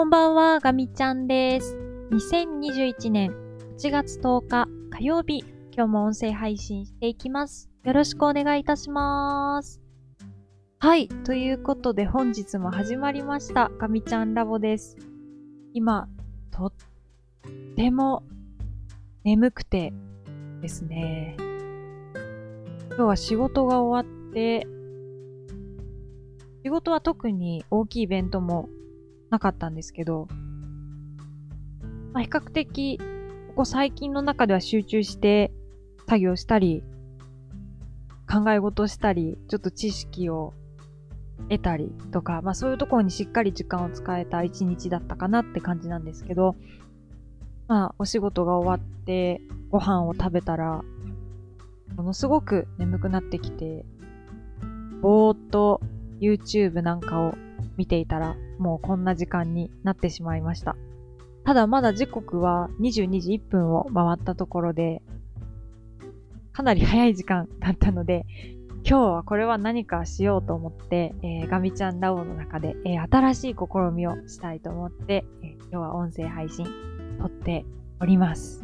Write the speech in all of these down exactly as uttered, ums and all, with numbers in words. こんばんは、ガミちゃんです。にせんにじゅういちねんはちがつとおか火曜日、今日も音声配信していきます。よろしくお願いいたします。はい、ということで本日も始まりました、ガミちゃんラボです。今、とっても眠くてですね、今日は仕事が終わって、仕事は特に大きいイベントもなかったんですけど、まあ、比較的ここ最近の中では集中して作業したり考え事したりちょっと知識を得たりとか、まあ、そういうところにしっかり時間を使えた一日だったかなって感じなんですけど、まあお仕事が終わってご飯を食べたらものすごく眠くなってきて、ぼーっと YouTube なんかを見ていたらもうこんな時間になってしまいました。ただまだ時刻はにじゅうにじいっぷんを回ったところで、かなり早い時間だったので、今日はこれは何かしようと思って、えー、ガミちゃんラボの中で、えー、新しい試みをしたいと思って、えー、今日は音声配信撮っております。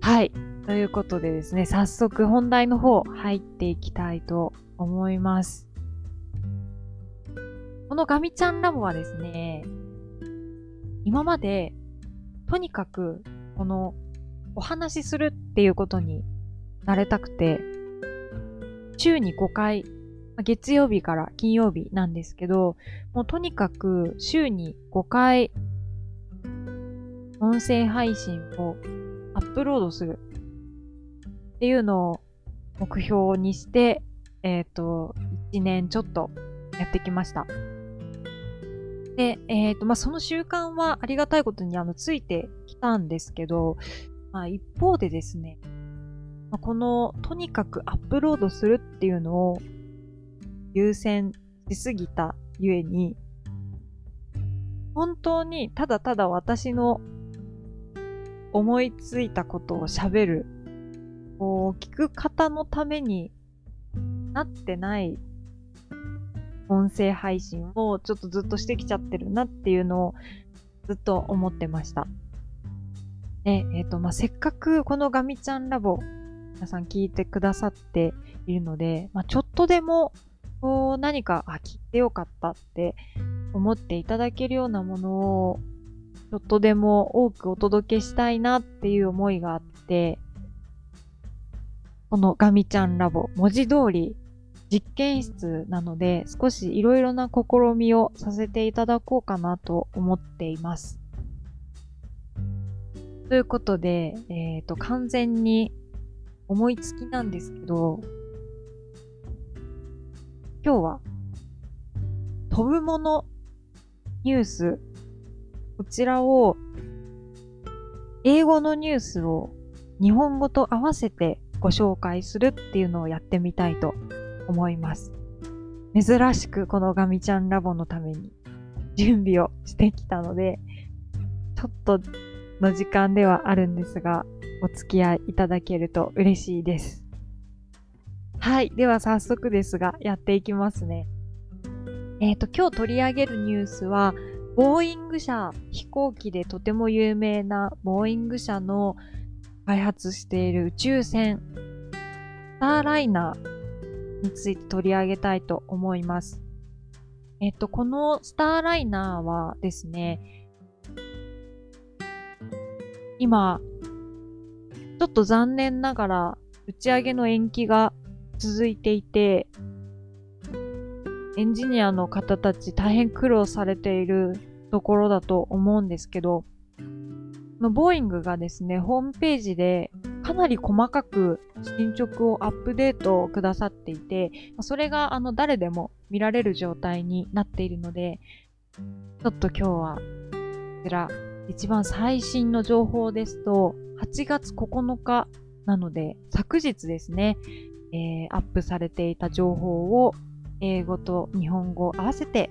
はい。ということでですね、早速本題の方入っていきたいと思います。このガミちゃんラボはですね、今までとにかくこのお話しするっていうことに慣れたくて、週にごかい、月曜日から金曜日なんですけど、もうとにかく週にごかい音声配信をアップロードするっていうのを目標にして、えっと、いちねんちょっとやってきました。で、えっと、まあ、その習慣はありがたいことにあのついてきたんですけど、まあ、一方でですね、まあ、このとにかくアップロードするっていうのを優先しすぎたゆえに、本当にただただ私の思いついたことを喋る、こう聞く方のためになってない音声配信をちょっとずっとしてきちゃってるなっていうのをずっと思ってました。で、えっと、まあ、せっかくこのガミちゃんラボ皆さん聞いてくださっているので、まあ、ちょっとでもこう何か、あ、聞いてよかったって思っていただけるようなものをちょっとでも多くお届けしたいなっていう思いがあって、このガミちゃんラボ、文字通り実験室なので少しいろいろな試みをさせていただこうかなと思っています。ということで、えっと、完全に思いつきなんですけど、今日は飛ぶものニュース、こちらを英語のニュースを日本語と合わせてご紹介するっていうのをやってみたいと思います。珍しくこのガミちゃんラボのために準備をしてきたので、ちょっとの時間ではあるんですが、お付き合いいただけると嬉しいです。はい、では早速ですがやっていきますね。えっと、今日取り上げるニュースは、ボーイング社、飛行機でとても有名なボーイング社の開発している宇宙船、スターライナーについて取り上げたいと思います。えっと、このスターライナーはですね、今、ちょっと残念ながら打ち上げの延期が続いていて、エンジニアの方たち大変苦労されているところだと思うんですけど、ボーイングがですね、ホームページでかなり細かく進捗をアップデートをくださっていて、それがあの誰でも見られる状態になっているので、ちょっと今日はこちら一番最新の情報ですと、はちがつここのかなので昨日ですね、えー、アップされていた情報を英語と日本語を合わせて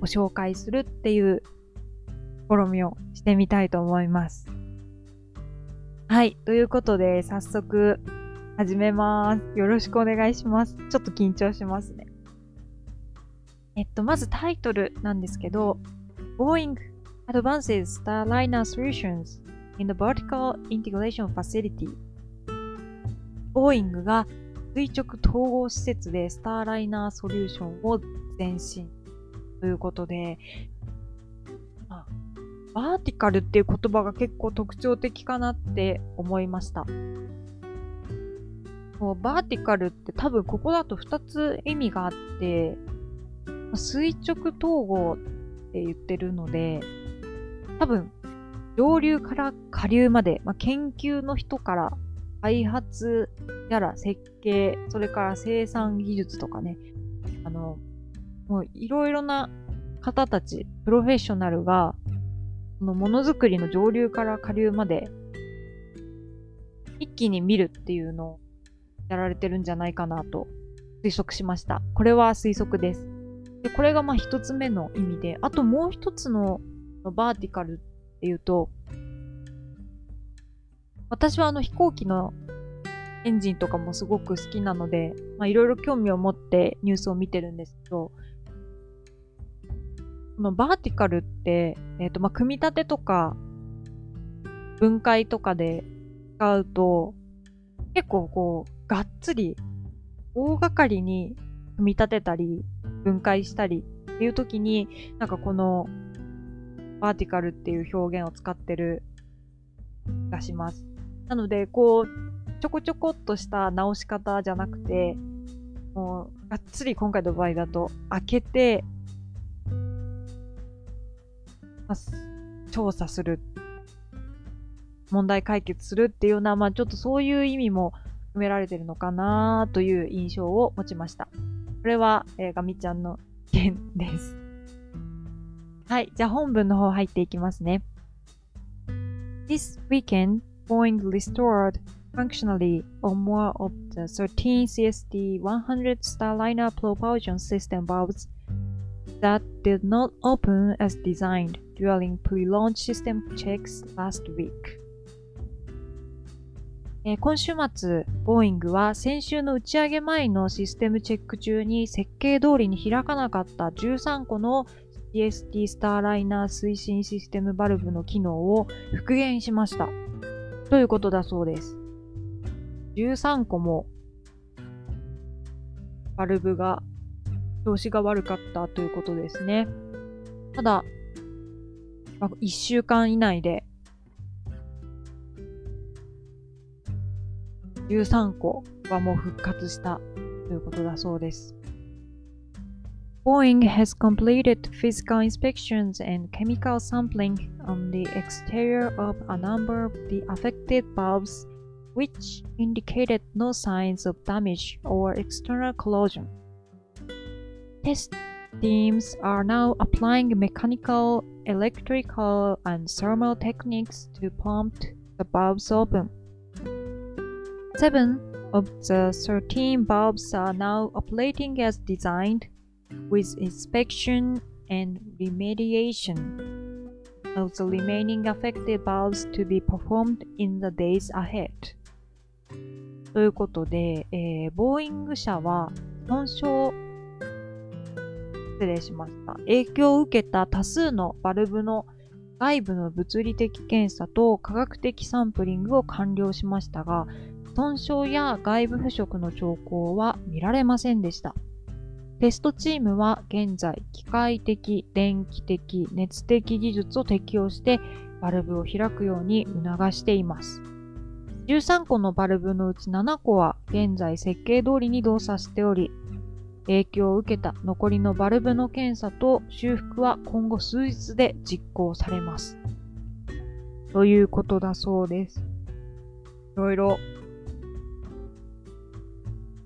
ご紹介するっていう試みをしてみたいと思います。はい。ということで、早速、始めます。よろしくお願いします。ちょっと緊張しますね。えっと、まずタイトルなんですけど、Boeing Advances Starliner Solutions in the Vertical Integration Facility。ボーイングが垂直統合施設でスターライナーソリューションを前進ということで、まあ、バーティカルっていう言葉が結構特徴的かなって思いました。こうバーティカルって多分ここだとふたつ意味があって、垂直統合って言ってるので、多分上流から下流まで、まあ、研究の人から開発やら設計、それから生産技術とかね、あの、もういろいろな方たち、プロフェッショナルが、そのものづくりの上流から下流まで、一気に見るっていうのをやられてるんじゃないかなと推測しました。これは推測です。で、これがまあ一つ目の意味で、あともう一つのバーティカルっていうと、私はあの飛行機のエンジンとかもすごく好きなので、いろいろ興味を持ってニュースを見てるんですけど、このバーティカルって、えっとまあ組み立てとか分解とかで使うと、結構こうがっつり大掛かりに組み立てたり分解したりっていう時に、なんかこのバーティカルっていう表現を使ってる気がします。なので、こう、ちょこちょこっとした直し方じゃなくて、もう、がっつり今回の場合だと、開けて、まあ、調査する、問題解決するっていうような、まあ、ちょっとそういう意味も含められてるのかなという印象を持ちました。これは、えー、ガミちゃんの意見です。はい、じゃあ本文の方入っていきますね。This weekend, Boeing restored functionally or more of the thirteen C S T one hundred Starliner propulsion system valves that did not open as designed during pre-launch system checks last week. 今週末、ボーイングは先週の打ち上げ前のシステムチェック中に設計通りに開かなかったじゅうさんこのシーエスティー スターライナー推進システムバルブの機能を復元しましたということだそうです。じゅうさんこもバルブが調子が悪かったということですね。ただいっしゅうかん以内でじゅうさんこはもう復活したということだそうです。Boeing has completed physical inspections and chemical sampling on the exterior of a number of the affected valves, which indicated no signs of damage or external corrosion. Test teams are now applying mechanical, electrical, and thermal techniques to pump the valves open. Seven of the thirteen valves are now operating as designed.With inspection and remediation of the remaining affected valves to be performed in the days ahead. ということで、えー、ボーイング社は損傷、失礼しました。影響を受けた多数のバルブの外部の物理的検査と科学的サンプリングを完了しましたが、損傷や外部腐食の兆候は見られませんでした。テストチームは現在、機械的、電気的、熱的技術を適用してバルブを開くように促しています。じゅうさんこのバルブのうちななこは現在設計通りに動作しており、影響を受けた残りのバルブの検査と修復は今後数日で実行されます。ということだそうです。いろいろ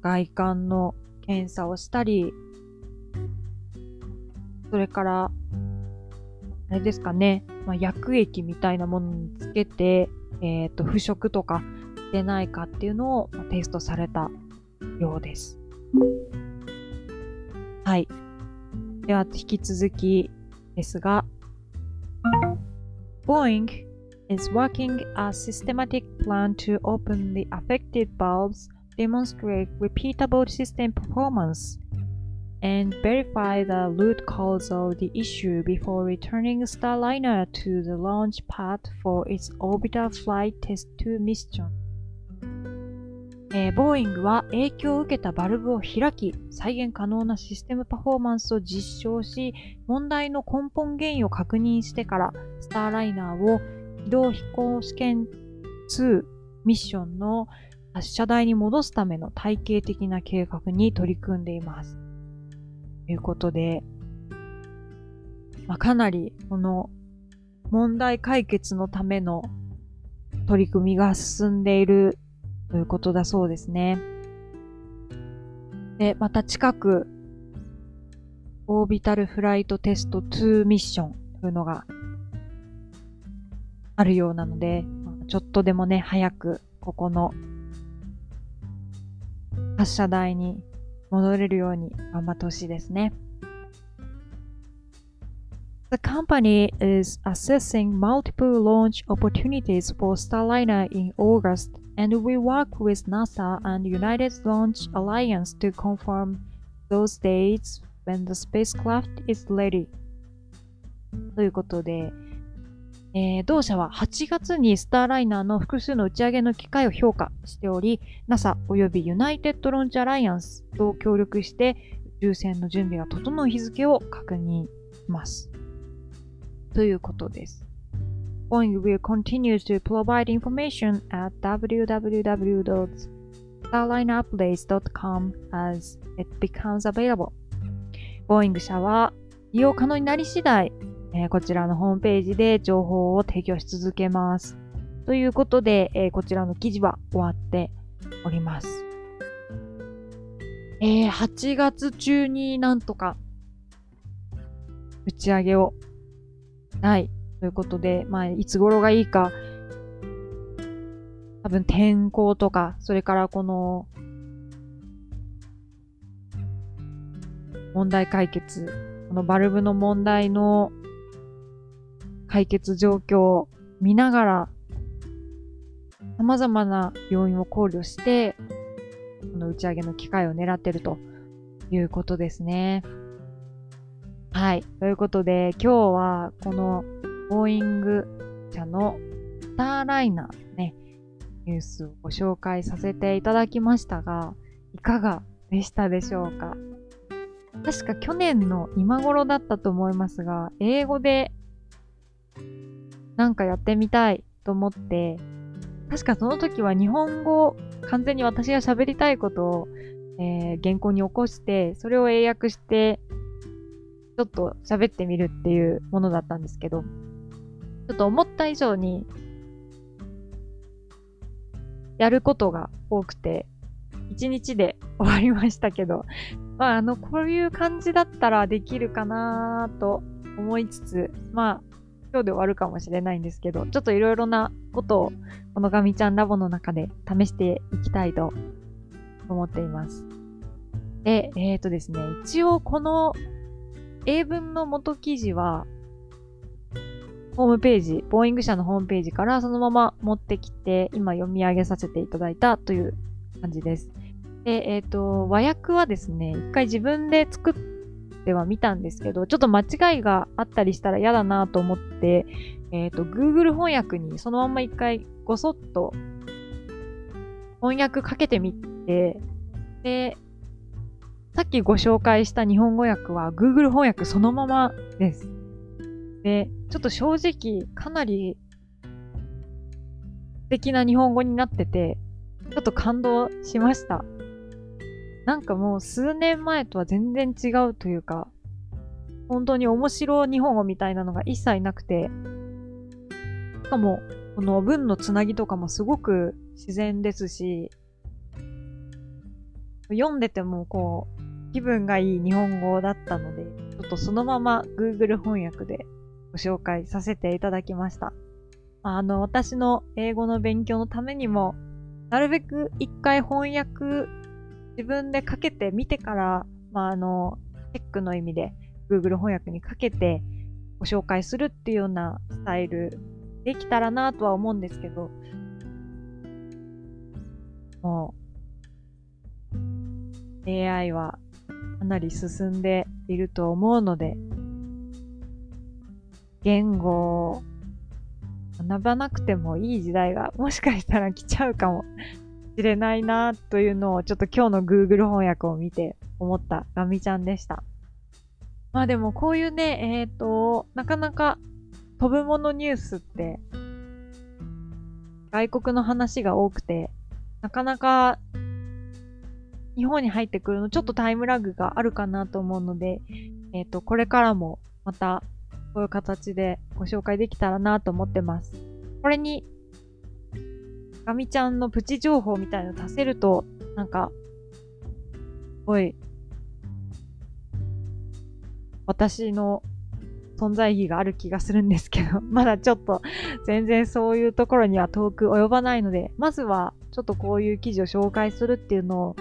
外観の検査をしたり、それから、あれですかね、まあ、薬液みたいなものにつけて、えっと、腐食とか出ないかっていうのをテストされたようです。はい。では、引き続きですが、Boeing is working a systematic plan to open the affected valves demonstrate repeatable system performance. and verify the root cause of the issue before returning Starliner to the launch pad for its Orbital Flight Test ツー mission. えー、ボーイングは影響を受けたバルブを開き、再現可能なシステムパフォーマンスを実証し、問題の根本原因を確認してから、スターライナーを軌道飛行試験ツーミッションの発射台に戻すための体系的な計画に取り組んでいます。ということで、まあ、かなりこの問題解決のための取り組みが進んでいるということだそうですね。で、また近く、オービタルフライトテストツーミッションというのがあるようなので、ちょっとでもね、早くここの発射台に戻れるように頑張ってほしいですね。The company is assessing multiple launch opportunities for Starliner in August, and we work with NASA and United Launch Alliance to confirm those dates when the spacecraft is ready. ということで、えー、同社ははちがつにスターライナーの複数の打ち上げの機会を評価しており、NASA および United Launch Alliance と協力して宇宙船の準備が整う日付を確認します。ということです。Boeing will continue to provide information at ダブリューダブリューダブリュードットスターライナーアップデートドットコム as it becomes available. Boeing 社は利用可能になり次第、えー、こちらのホームページで情報を提供し続けます。ということで、えー、こちらの記事は終わっております。えー、はちがつ中になんとか打ち上げをないということで、まあ、いつ頃がいいか、多分天候とか、それからこの問題解決、このバルブの問題の解決状況を見ながら、様々な要因を考慮して、この打ち上げの機会を狙っているということですね。はい。ということで、今日はこのボーイング社のスターライナーね、ニュースをご紹介させていただきましたが、いかがでしたでしょうか？確か去年の今頃だったと思いますが、英語でなんかやってみたいと思って、確かその時は日本語、完全に私が喋りたいことを、えー、原稿に起こして、それを英訳して、ちょっと喋ってみるっていうものだったんですけど、ちょっと思った以上にやることが多くて、一日で終わりましたけど、まあ、あの、こういう感じだったらできるかなと思いつつ、まあ、今日で終わるかもしれないんですけど、ちょっといろいろなことを、このガミちゃんラボの中で試していきたいと思っています。で、えっとですね、一応この、英文の元記事は、ホームページ、ボーイング社のホームページからそのまま持ってきて、今読み上げさせていただいたという感じです。で、えっと、和訳はですね、一回自分で作ってはみたんですけど、ちょっと間違いがあったりしたら嫌だなと思って、えっと、Google 翻訳にそのまんま一回ごそっと翻訳かけてみて、で、さっきご紹介した日本語訳は Google 翻訳そのままです。で、ちょっと正直かなり素敵な日本語になってて、ちょっと感動しました。なんかもう数年前とは全然違うというか、本当に面白い日本語みたいなのが一切なくて、しかもこの文のつなぎとかもすごく自然ですし、読んでてもこう、気分がいい日本語だったので、ちょっとそのまま Google 翻訳でご紹介させていただきました。あの、私の英語の勉強のためにも、なるべく一回翻訳自分でかけてみてから、まあ、あの、チェックの意味で Google 翻訳にかけてご紹介するっていうようなスタイルできたらなとは思うんですけど、もう、エーアイ はかなり進んでいると思うので、言語を学ばなくてもいい時代がもしかしたら来ちゃうかもしれないなというのを、ちょっと今日の Google 翻訳を見て思ったガミちゃんでした。まあでもこういうね、えっと、なかなか飛ぶものニュースって外国の話が多くて、なかなか日本に入ってくるのちょっとタイムラグがあるかなと思うので、えっと、これからもまたこういう形でご紹介できたらなと思ってます。これに、ガミちゃんのプチ情報みたいなの足せると、なんか、すごい、私の存在意義がある気がするんですけど、まだちょっと全然そういうところには遠く及ばないので、まずはちょっとこういう記事を紹介するっていうのを、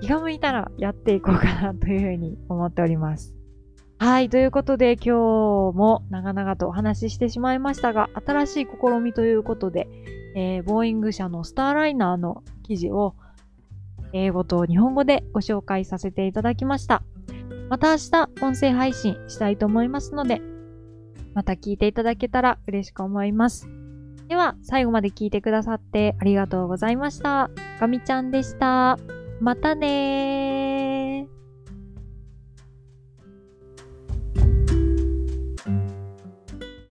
気が向いたらやっていこうかなというふうに思っております。はい。ということで、今日も長々とお話ししてしまいましたが、新しい試みということで、えー、ボーイング社のスターライナーの記事を英語と日本語でご紹介させていただきました。また明日、音声配信したいと思いますので、また聞いていただけたら嬉しく思います。では、最後まで聞いてくださってありがとうございました。ガミちゃんでした。またねー。